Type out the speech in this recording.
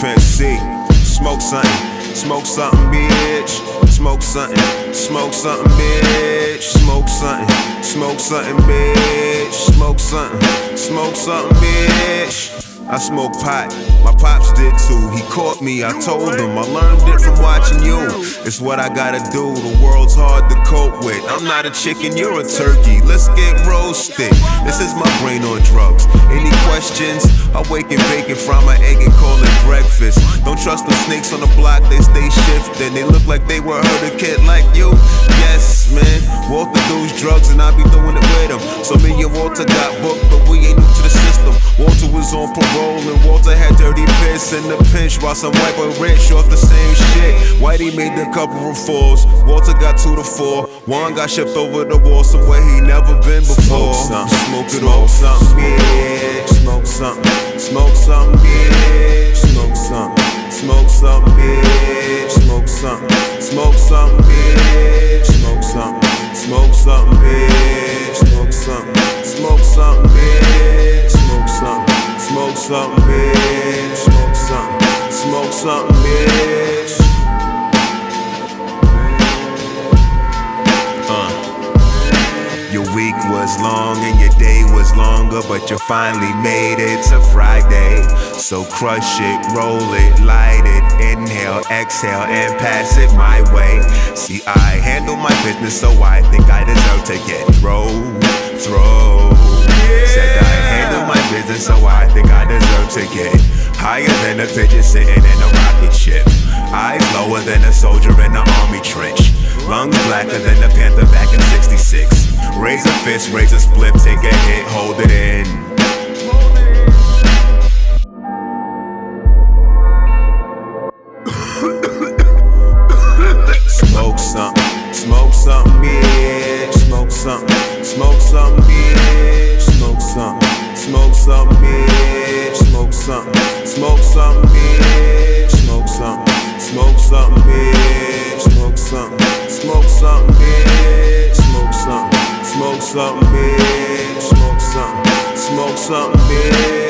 Pimp C. Smoke something, smoke something, bitch. Smoke something, smoke something, bitch. Smoke something, smoke something, bitch. Smoke something, smoke something, bitch. I smoke pot, my pops did too. He caught me, I told him, I learned it from watching you. It's what I gotta do, the world's hard to cope with. I'm not a chicken, you're a turkey, let's get roasted. This is my brain on drugs. Any questions? I wake and bake and fry my egg and call it breakfast. Don't trust the snakes on the block, they stay shifting. They look like they were hurt a kid like you. Yes, man, Walter does drugs and I be doing it with him. So me and Walter got booked, but we ain't new to the system. Walter was on parole and Walter had dirty piss in the pinch while some white boy rich off the same shit. Whitey made a couple of fours, Walter got 2 to 4. Juan got shipped over the wall somewhere he never been before. Smoke it all, something, bitch. Smoke something, smoke something, bitch. Smoke something, smoke something, bitch. Smoke something, smoke something, bitch. Smoke something, smoke something, bitch. Smoke something, smoke something, bitch. Smoke something. Smoke something, bitch. Smoke something, bitch. Your week was long and your day was longer, but you finally made it to Friday. So crush it, roll it, light it, inhale, exhale, and pass it my way. See, I handle my business, so I think I deserve to get thrown. Said I handle my business, so I think I deserve to get higher than a pigeon sitting in a rocket ship. Eyes lower than a soldier in an army trench. Lungs blacker than a panther back in 66. Raise a fist, raise a split, take a hit, hold it in. Smoke something, bitch. Smoke something, bitch. Smoke something, bitch. Smoke something, bitch. Smoke something, bitch. Smoke something, bitch. Smoke something, bitch. Smoke something, bitch.